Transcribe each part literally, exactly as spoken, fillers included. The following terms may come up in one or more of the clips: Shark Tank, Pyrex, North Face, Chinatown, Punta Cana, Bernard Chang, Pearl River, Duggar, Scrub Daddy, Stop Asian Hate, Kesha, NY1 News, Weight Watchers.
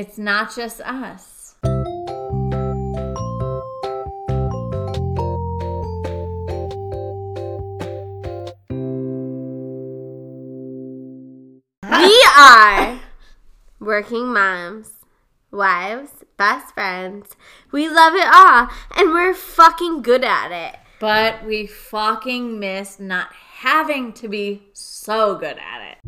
It's not just us. We are working moms, wives, best friends. We love it all, and we're fucking good at it. But we fucking miss not having to be so good at it.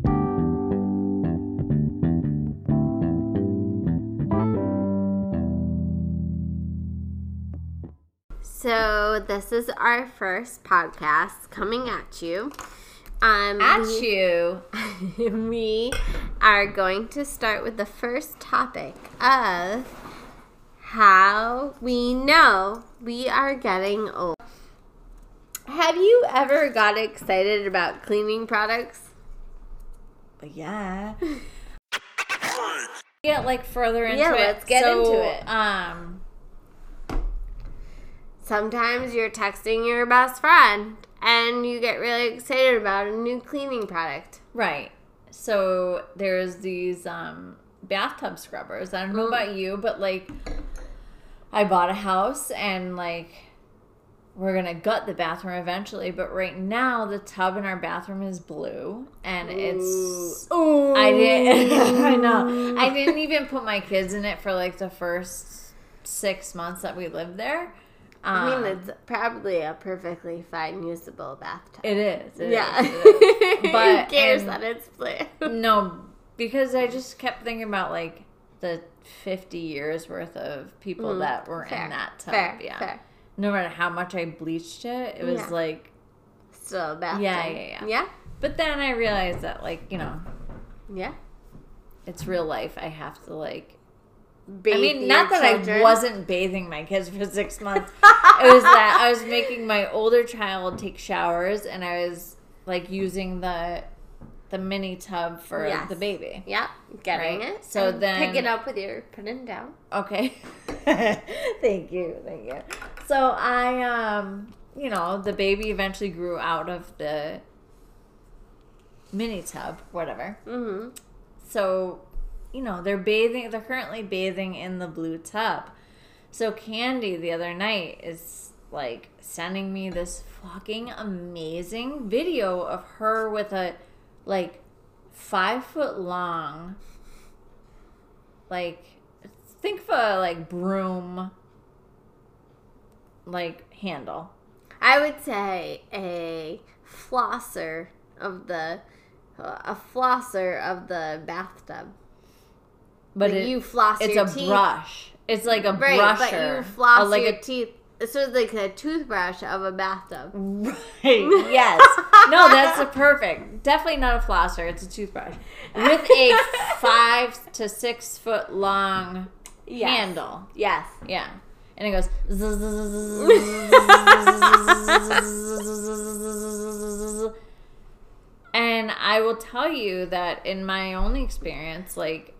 So this is our first podcast coming at you. Um, at we, you. We are going to start with the first topic of how we know we are getting old. Have you ever got excited about cleaning products? Yeah. Get like further into yeah, it. Yeah, let's get so, into it. Um, sometimes you're texting your best friend and you get really excited about a new cleaning product. Right. So there's these um, bathtub scrubbers. I don't know mm. about you, but like I bought a house and like... We're going to gut the bathroom eventually, but right now the tub in our bathroom is blue, and it's... Ooh. I didn't... I know. I didn't even put my kids in it for, like, the first six months that we lived there. Um, I mean, it's probably a perfectly fine, usable bathtub. It is. It yeah. Is, it is. But, who cares that it's blue? No, because I just kept thinking about, like, the fifty years worth of people mm, that were fair, in that tub. Fair, yeah. fair. No matter how much I bleached it, it was, yeah. like... Still a bathtub. Yeah, yeah, yeah. Yeah? But then I realized that, like, you know... Yeah? It's real life. I have to, like... Bathe I mean, not children. That I wasn't bathing my kids for six months. It was that I was making my older child take showers, and I was, like, using the the mini tub for yes. the baby. Yeah, getting right? it. So and then... Pick it up with your... Put it down. Okay. Thank you, thank you. So I, um, you know, the baby eventually grew out of the mini tub, whatever. Mm-hmm. So, you know, they're bathing, they're currently bathing in the blue tub. So Candy the other night is, like, sending me this fucking amazing video of her with a, like, five foot long, like, think of a, like, broom... like handle. I would say a flosser of the a flosser of the bathtub. But like it, you floss it's your a teeth. Brush. It's like a right, brusher. But you floss a, like your a, teeth. It's sort of like a toothbrush of a bathtub. Right. Yes. No, that's a perfect. Definitely not a flosser. It's a toothbrush with a five to six foot long yes. handle. Yes. Yeah. And it goes... And I will tell you that in my own experience, like,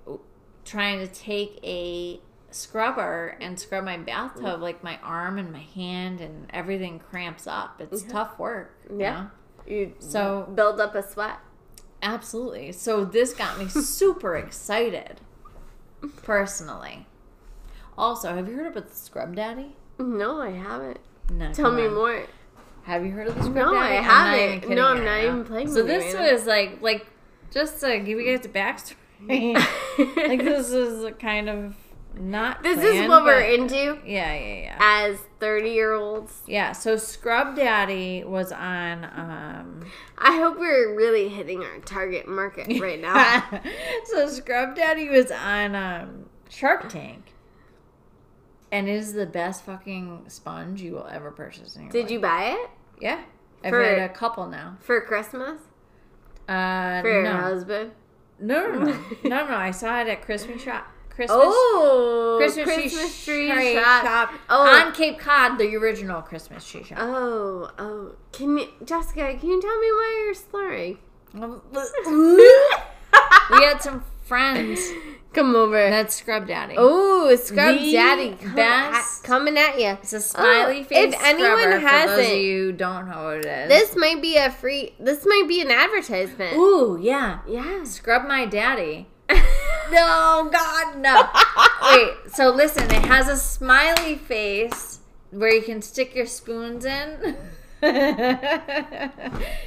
trying to take a scrubber and scrub my bathtub, like, my arm and my hand and everything cramps up. It's yeah. tough work. You yeah. know? You so, build up a sweat. Absolutely. So this got me super excited, personally. Also, have you heard about the Scrub Daddy? No, I haven't. No, Tell me on. more. Have you heard of the Scrub no, Daddy? No, I haven't. I'm no, I'm not even playing with you. So this right was now. like, like, just to give you guys the backstory, like this is kind of not This planned, is what but, we're into? Yeah, yeah, yeah. As thirty-year-olds? Yeah, so Scrub Daddy was on... Um, I hope we're really hitting our target market right now. So Scrub Daddy was on um, Shark Tank. And it is the best fucking sponge you will ever purchase in your Did life. You buy it? Yeah. I've for, had a couple now. For Christmas? Uh, for your no. husband? No, no, no. No, no. I saw it at Christmas shop. Christmas. Oh. Christmas, Christmas tree, tree shop. shop. Oh. On Cape Cod, the original Christmas tree shop. Oh, oh. Can you, Jessica, can you tell me why you're slurring? We had some friends come over. That's Scrub Daddy. Oh, Scrub the Daddy come best at, coming at you. It's a smiley oh, face. If anyone has it, you don't know what it is. This might be a free. This might be an advertisement. Ooh, yeah, yeah. Scrub my daddy. no, God, no. Wait, so listen, it has a smiley face where you can stick your spoons in.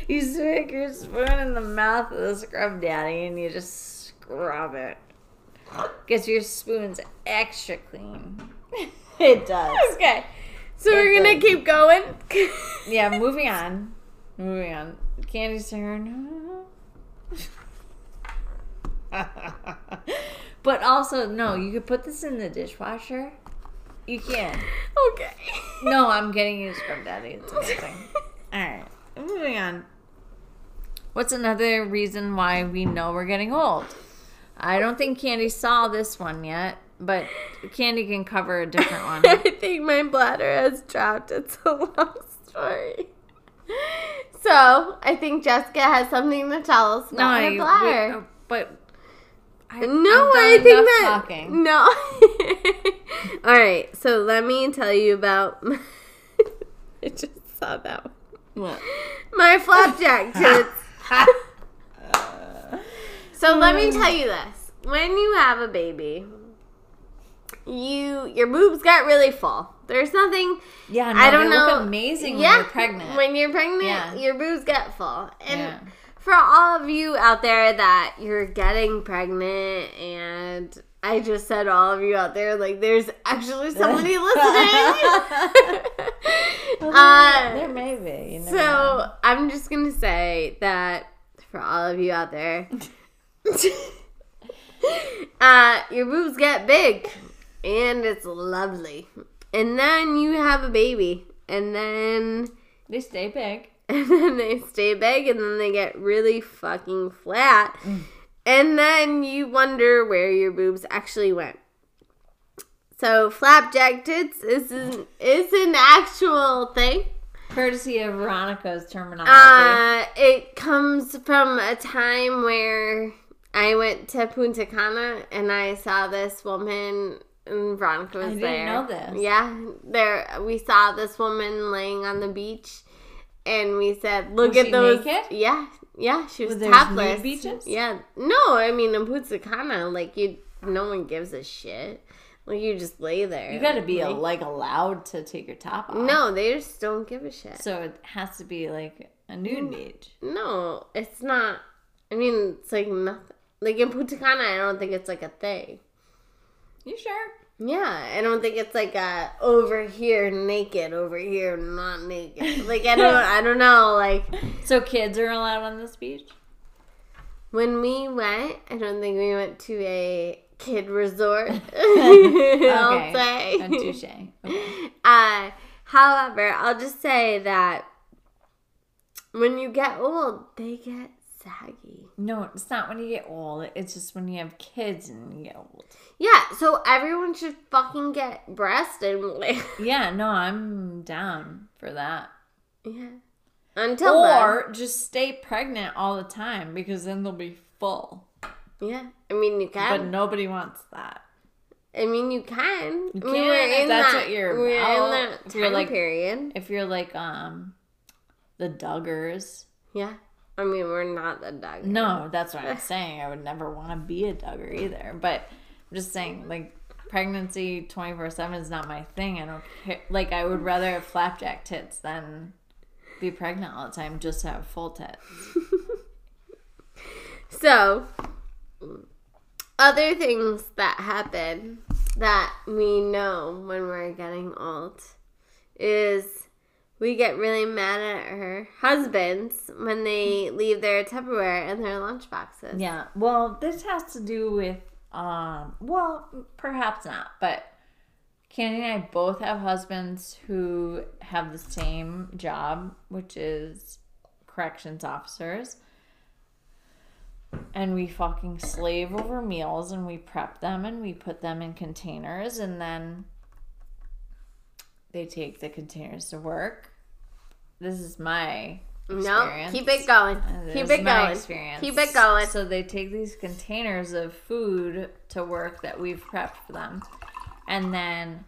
You stick your spoon in the mouth of the Scrub Daddy and you just scrub it. Gets your spoons extra clean. It does. Okay. So it we're going to keep going. Yeah, moving on. Moving on. Candy's turn. But also, no, you could put this in the dishwasher. You can. Okay. No, I'm getting you Scrub Daddy. It's amazing. All right. Moving on. What's another reason why we know we're getting old? I don't think Candy saw this one yet, but Candy can cover a different one. I think my bladder has dropped. It's a long story. So, I think Jessica has something to tell us about no, her bladder. We, uh, but... I, no, I think that... Talking. No. All right, so let me tell you about... My, I just saw that one. What? My flapjack tits. So let me tell you this. When you have a baby, you your boobs got really full. There's nothing. Yeah, no, I don't they know. Look amazing yeah, when you're pregnant. When you're pregnant, yeah. your boobs get full. And yeah. for all of you out there that you're getting pregnant, and I just said all of you out there, like there's actually somebody listening. Well, uh, there may be. You never so know. I'm just gonna say that for all of you out there. uh, your boobs get big and it's lovely, and then you have a baby, and then they stay big, and then they stay big, and then they get really fucking flat, and then you wonder where your boobs actually went. So flapjack tits is an, is an actual thing. Courtesy of Veronica's terminology. Uh, it comes from a time where I went to Punta Cana and I saw this woman, and Veronica was there. I didn't there. know this. Yeah. There, we saw this woman laying on the beach, and we said, look was at she those. Naked? Yeah. Yeah. She was, was topless. Beaches? Yeah. No, I mean, in Punta Cana, like, you, no one gives a shit. Like, you just lay there. You gotta be, like, like, allowed to take your top off. No, they just don't give a shit. So it has to be, like, a nude beach. No, it's not. I mean, it's, like, nothing. Like, in Punta Cana, I don't think it's, like, a thing. You sure? Yeah. I don't think it's, like, a over here naked, over here not naked. Like, I don't, I don't know, like. So kids are allowed on this beach? When we went, I don't think we went to a kid resort. Okay. I'll say. A touche. Okay. Uh, however, I'll just say that when you get old, they get saggy. No, it's not when you get old. It's just when you have kids and you get old. Yeah, so everyone should fucking get breasted. Yeah, no, I'm down for that. Yeah. Until Or then. Just stay pregnant all the time, because then they'll be full. Yeah, I mean, you can. But nobody wants that. I mean, you can. You can, I mean, we're in that's that, what you're we're about. We're in that time like, period. If you're like um, the Duggars. Yeah. I mean, we're not the Duggars. No, that's what I'm saying. I would never want to be a Duggar either. But I'm just saying, like, pregnancy twenty-four seven is not my thing. I don't care. Like, I would rather have flapjack tits than be pregnant all the time just to have full tits. So... Other things that happen that we know when we're getting old is we get really mad at our husbands when they leave their Tupperware and their lunch boxes. Yeah, well, this has to do with, um, well, perhaps not, but Candy and I both have husbands who have the same job, which is corrections officers. And we fucking slave over meals, and we prep them, and we put them in containers, and then they take the containers to work. This is my experience. No, keep it going. This keep it my going. Experience. Keep it going. So they take these containers of food to work that we've prepped for them, and then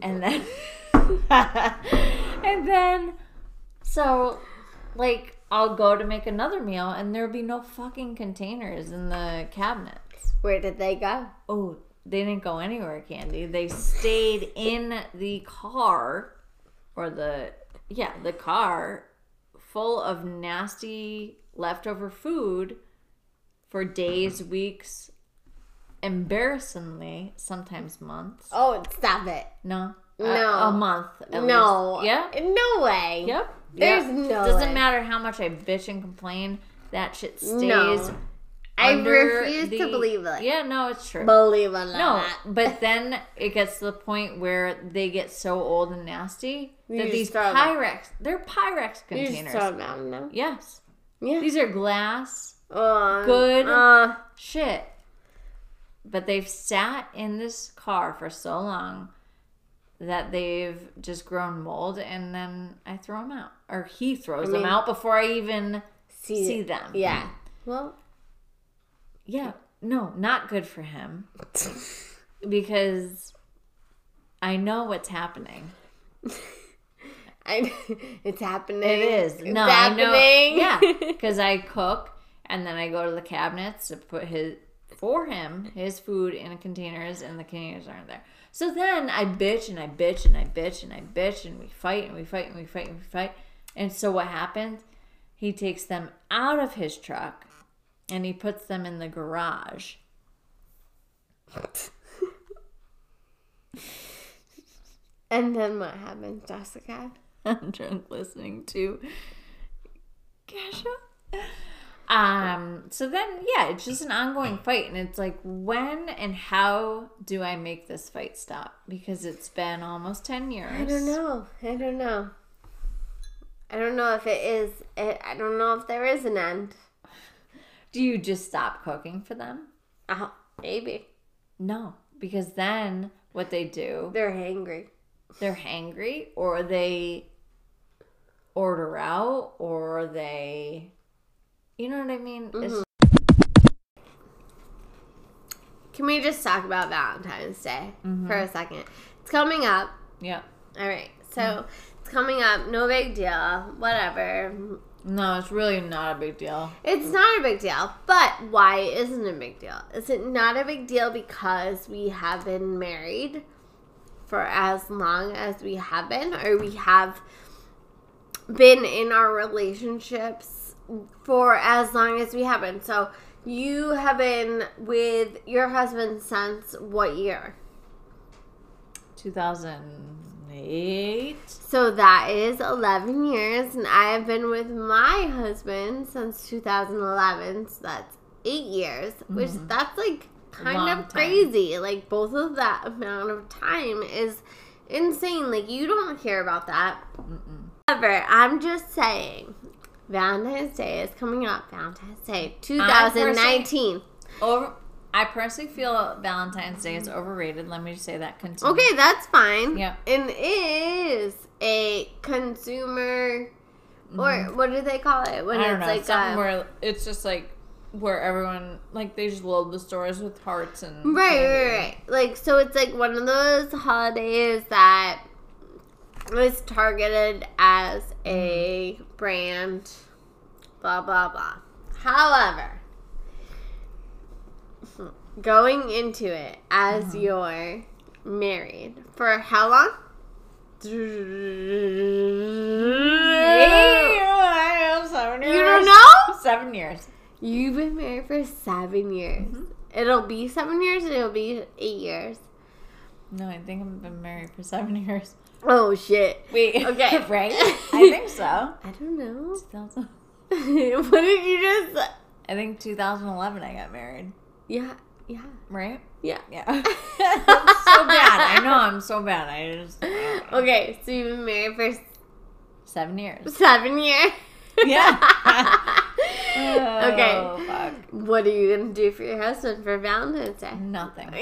I'm good for right now. And then and then so like. I'll go to make another meal and there'll be no fucking containers in the cabinets. Where did they go? Oh, they didn't go anywhere, Candy. They stayed in the car or the, yeah, the car full of nasty leftover food for days, weeks, embarrassingly, sometimes months. Oh, stop it. No. No. A, a month at no. least. Yeah? No way. Yep. There's yep. no Doesn't way. matter how much I bitch and complain, that shit stays no. I refuse the, to believe it. Yeah, no, it's true. Believe it or no, not. But then it gets to the point where they get so old and nasty that you these Pyrex, them. they're Pyrex containers. You them, no? Yes. Yeah. These are glass, uh, good uh, shit. But they've sat in this car for so long that they've just grown mold, and then I throw them out. Or he throws I mean, them out before I even see, see them. Yeah. Well. Yeah. No, not good for him. Because I know what's happening. I, it's happening. It is. It's no, happening. I know. Yeah. Because I cook, and then I go to the cabinets to put his... for him, his food in containers, and the containers aren't there. So then I bitch and I bitch and I bitch and I bitch and we fight and we fight and we fight and we fight. And so what happens? He takes them out of his truck and he puts them in the garage. And then what happens, Jessica? I'm drunk listening to Kesha. Um, so then, yeah, it's just an ongoing fight. And it's like, when and how do I make this fight stop? Because it's been almost ten years. I don't know. I don't know. I don't know if it is. I don't know if there is an end. Do you just stop cooking for them? Uh, maybe. No, because then what they do. They're hangry. They're hangry, or they order out, or they... You know what I mean? Mm-hmm. Can we just talk about Valentine's Day mm-hmm. for a second? It's coming up. Yeah. All right. So mm-hmm. it's coming up. No big deal. Whatever. No, it's really not a big deal. It's not a big deal. But why isn't it a big deal? Is it not a big deal because we have been married for as long as we have been, or we have been in our relationships for as long as we haven't? So you have been with your husband since what year? two thousand eight. So that is eleven years, and I have been with my husband since two thousand eleven. So that's eight years, mm-hmm. which that's like kind Long of crazy. Time. Like both of that amount of time is insane. Like you don't hear about that. Mm-mm. However, I'm just saying. Valentine's Day is coming up. Valentine's Day twenty nineteen. I over, I personally feel Valentine's Day is overrated. Let me just say that. Consumer. Okay, that's fine. Yeah. And it is a consumer, mm-hmm. or what do they call it? When I don't it's know. Like something a, where it's just like where everyone, like they just load the stores with hearts and. Right, right, right. Like, so it's like one of those holidays that was targeted as a brand, blah, blah, blah. However, going into it as mm-hmm. you're married for how long? Yeah, seven years. You don't know? Seven years. You've been married for seven years. Mm-hmm. It'll be seven years and it'll be eight years. No, I think I've been married for seven years. Oh, shit. Wait. Okay. Right? I think so. I don't know. two thousand What did you just say? I think two thousand eleven I got married. Yeah. Yeah. Right? Yeah. Yeah. I'm so bad. I know. I'm so bad. I just... I okay. So you've been married for... Seven years. Seven years? Yeah. Oh, okay. Fuck. What are you going to do for your husband for Valentine's Day? Nothing.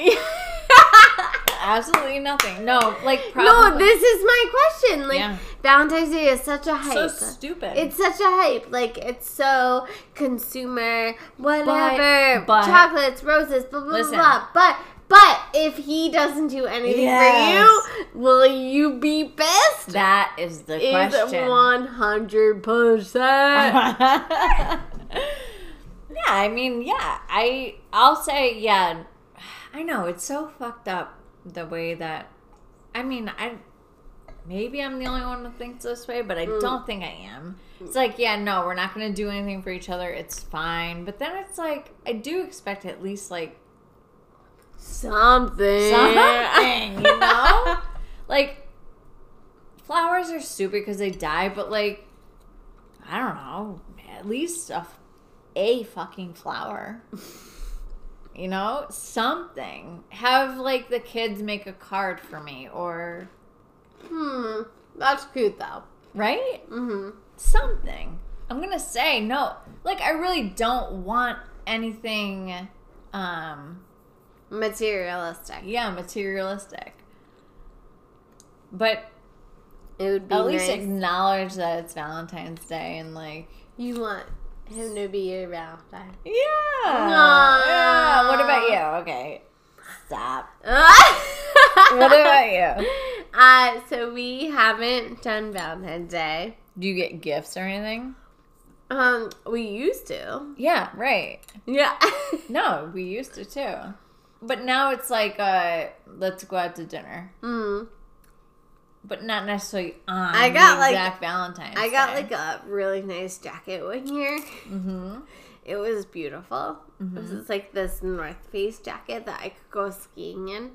Absolutely nothing. No, like probably. No, this is my question. Like yeah. Valentine's Day is such a hype. So stupid. It's such a hype. Like it's so consumer, whatever. But, but, chocolates, roses, blah blah listen, blah. But But if he doesn't do anything yes. for you, will you be pissed? That is the is question. one hundred percent. Yeah, I mean, yeah. I, I'll say, yeah. I know, it's so fucked up the way that, I mean, I maybe I'm the only one who thinks this way, but I mm. don't think I am. It's like, yeah, no, we're not going to do anything for each other. It's fine. But then it's like, I do expect at least, like, Something. Something, you know? Like, flowers are stupid because they die, but, like, I don't know, at least a, a fucking flower. You know? Something. Have, like, the kids make a card for me, or... Hmm. That's cute, though. Right? Mm-hmm. Something. I'm gonna say no. Like, I really don't want anything, um... materialistic. Yeah, materialistic. But it would be at least nice. Acknowledge that it's Valentine's Day and like you want him to be your Valentine. Yeah. Yeah. What about you? Okay. Stop. What about you? Uh, so we haven't done Valentine's Day. Do you get gifts or anything? Um, we used to. Yeah. Right. Yeah. No, we used to too. But now it's like, uh, let's go out to dinner. Mm. But not necessarily on I got the exact like, Valentine's I got, Day. like, a really nice jacket one year. Mm-hmm. It was beautiful. Mm-hmm. It was, like, this North Face jacket that I could go skiing in.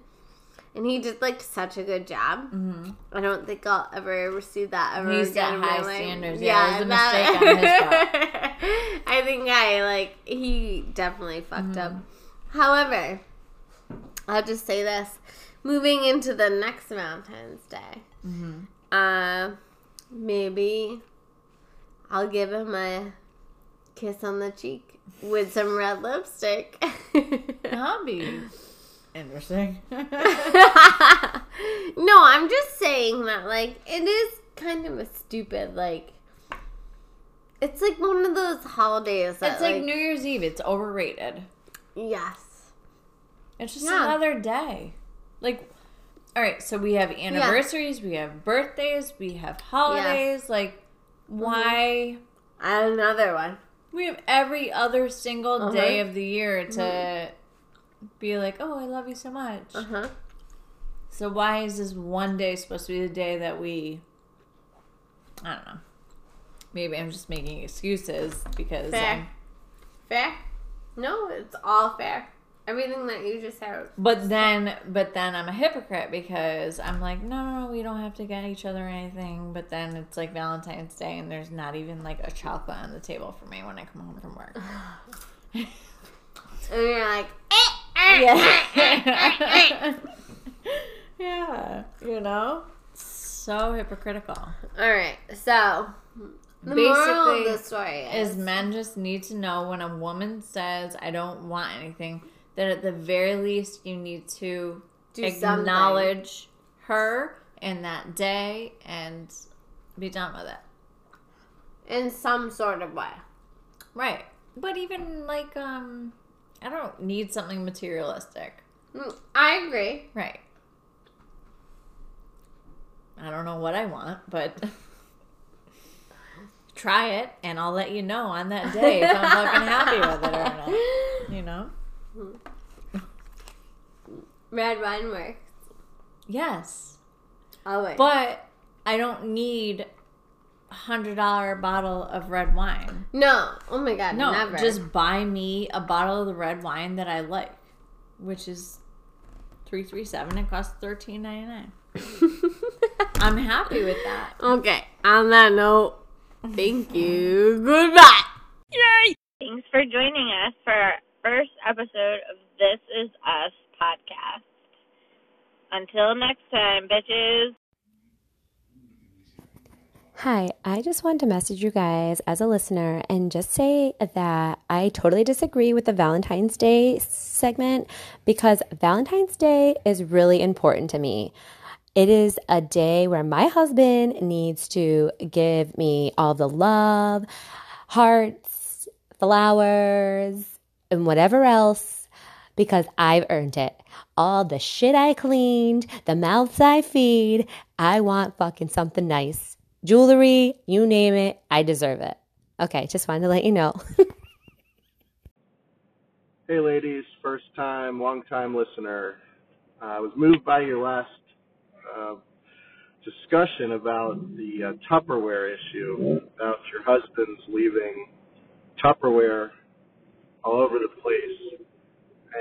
And he did, like, such a good job. Mm-hmm. I don't think I'll ever see that ever He's again. He's got high standards. Yeah, it was that... a mistake on his part. I think I, like, he definitely fucked mm-hmm. up. However... I'll just say this. Moving into the next Valentine's Day, mm-hmm. uh, maybe I'll give him a kiss on the cheek with some red lipstick. That'll be interesting. No, I'm just saying that, like, it is kind of a stupid, like, it's like one of those holidays that, it's like, like New Year's Eve. It's overrated. Yes. It's just yeah. another day. Like, all right, so we have anniversaries, yeah. we have birthdays, we have holidays. Yeah. Like, why? Another one. We have every other single uh-huh. day of the year to mm-hmm. be like, oh, I love you so much. Uh-huh. So why is this one day supposed to be the day that we, I don't know. Maybe I'm just making excuses because. Fair. I'm, fair? No, it's all fair. Everything that you just said. But then, but then I'm a hypocrite because I'm like, no, no, no, we don't have to get each other anything. But then it's like Valentine's Day and there's not even like a chocolate on the table for me when I come home from work. And you're like, eh, eh, yeah. Eh, eh, eh. Yeah, you know? So hypocritical. All right, so... The Basically, the story is, is men just need to know when a woman says, I don't want anything, that at the very least you need to Do acknowledge something. her and that day and be done with it. In some sort of way. Right. But even like, um, I don't need something materialistic. I agree. Right. I don't know what I want, but... Try it, and I'll let you know on that day if I'm fucking happy with it or not. You know? Red wine works. Yes. Always. But I don't need a one hundred dollars bottle of red wine. No. Oh, my God. No, never. Just buy me a bottle of the red wine that I like, which is three dollars and thirty-seven cents. It costs thirteen ninety-nine. I'm happy with that. Okay. On that note... Thank you. Goodbye. Yay! Thanks for joining us for our first episode of This Is Us podcast. Until next time, bitches. Hi, I just wanted to message you guys as a listener and just say that I totally disagree with the Valentine's Day segment because Valentine's Day is really important to me. It is a day where my husband needs to give me all the love, hearts, flowers, and whatever else because I've earned it. All the shit I cleaned, the mouths I feed, I want fucking something nice. Jewelry, you name it, I deserve it. Okay, just wanted to let you know. Hey ladies, first time, long time listener. Uh, I was moved by your last uh, discussion about the uh, Tupperware issue, about your husband's leaving Tupperware all over the place.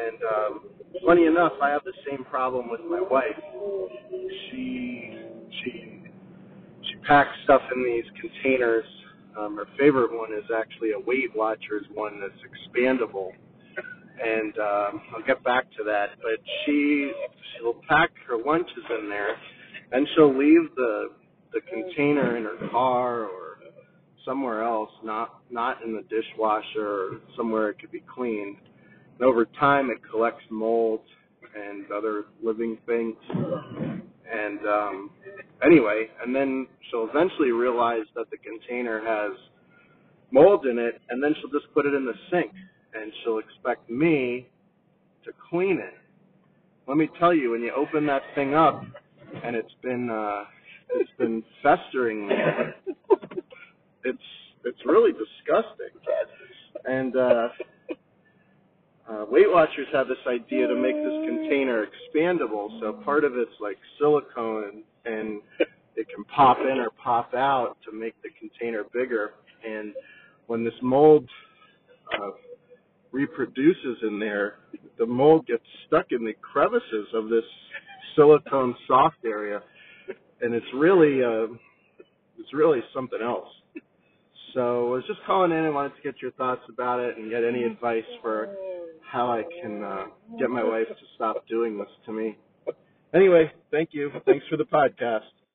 And um, funny enough, I have the same problem with my wife. She she she packs stuff in these containers. Um, her favorite one is actually a Weight Watchers one that's expandable. And um, I'll get back to that. But she, she'll pack her lunches in there, and she'll leave the the container in her car or somewhere else, not not in the dishwasher or somewhere it could be cleaned. And over time, it collects mold and other living things. And um, anyway, and then she'll eventually realize that the container has mold in it, and then she'll just put it in the sink. And she'll expect me to clean it. Let me tell you, when you open that thing up, and it's been uh, it's been festering there, it's it's really disgusting. And uh, uh, Weight Watchers had this idea to make this container expandable, so part of it's like silicone, and it can pop in or pop out to make the container bigger. And when this mold uh, reproduces in there, the mold gets stuck in the crevices of this silicone soft area, and it's really uh, it's really something else. So I was just calling in and wanted to get your thoughts about it and get any advice for how I can uh, get my wife to stop doing this to me. Anyway, thank you. Thanks for the podcast.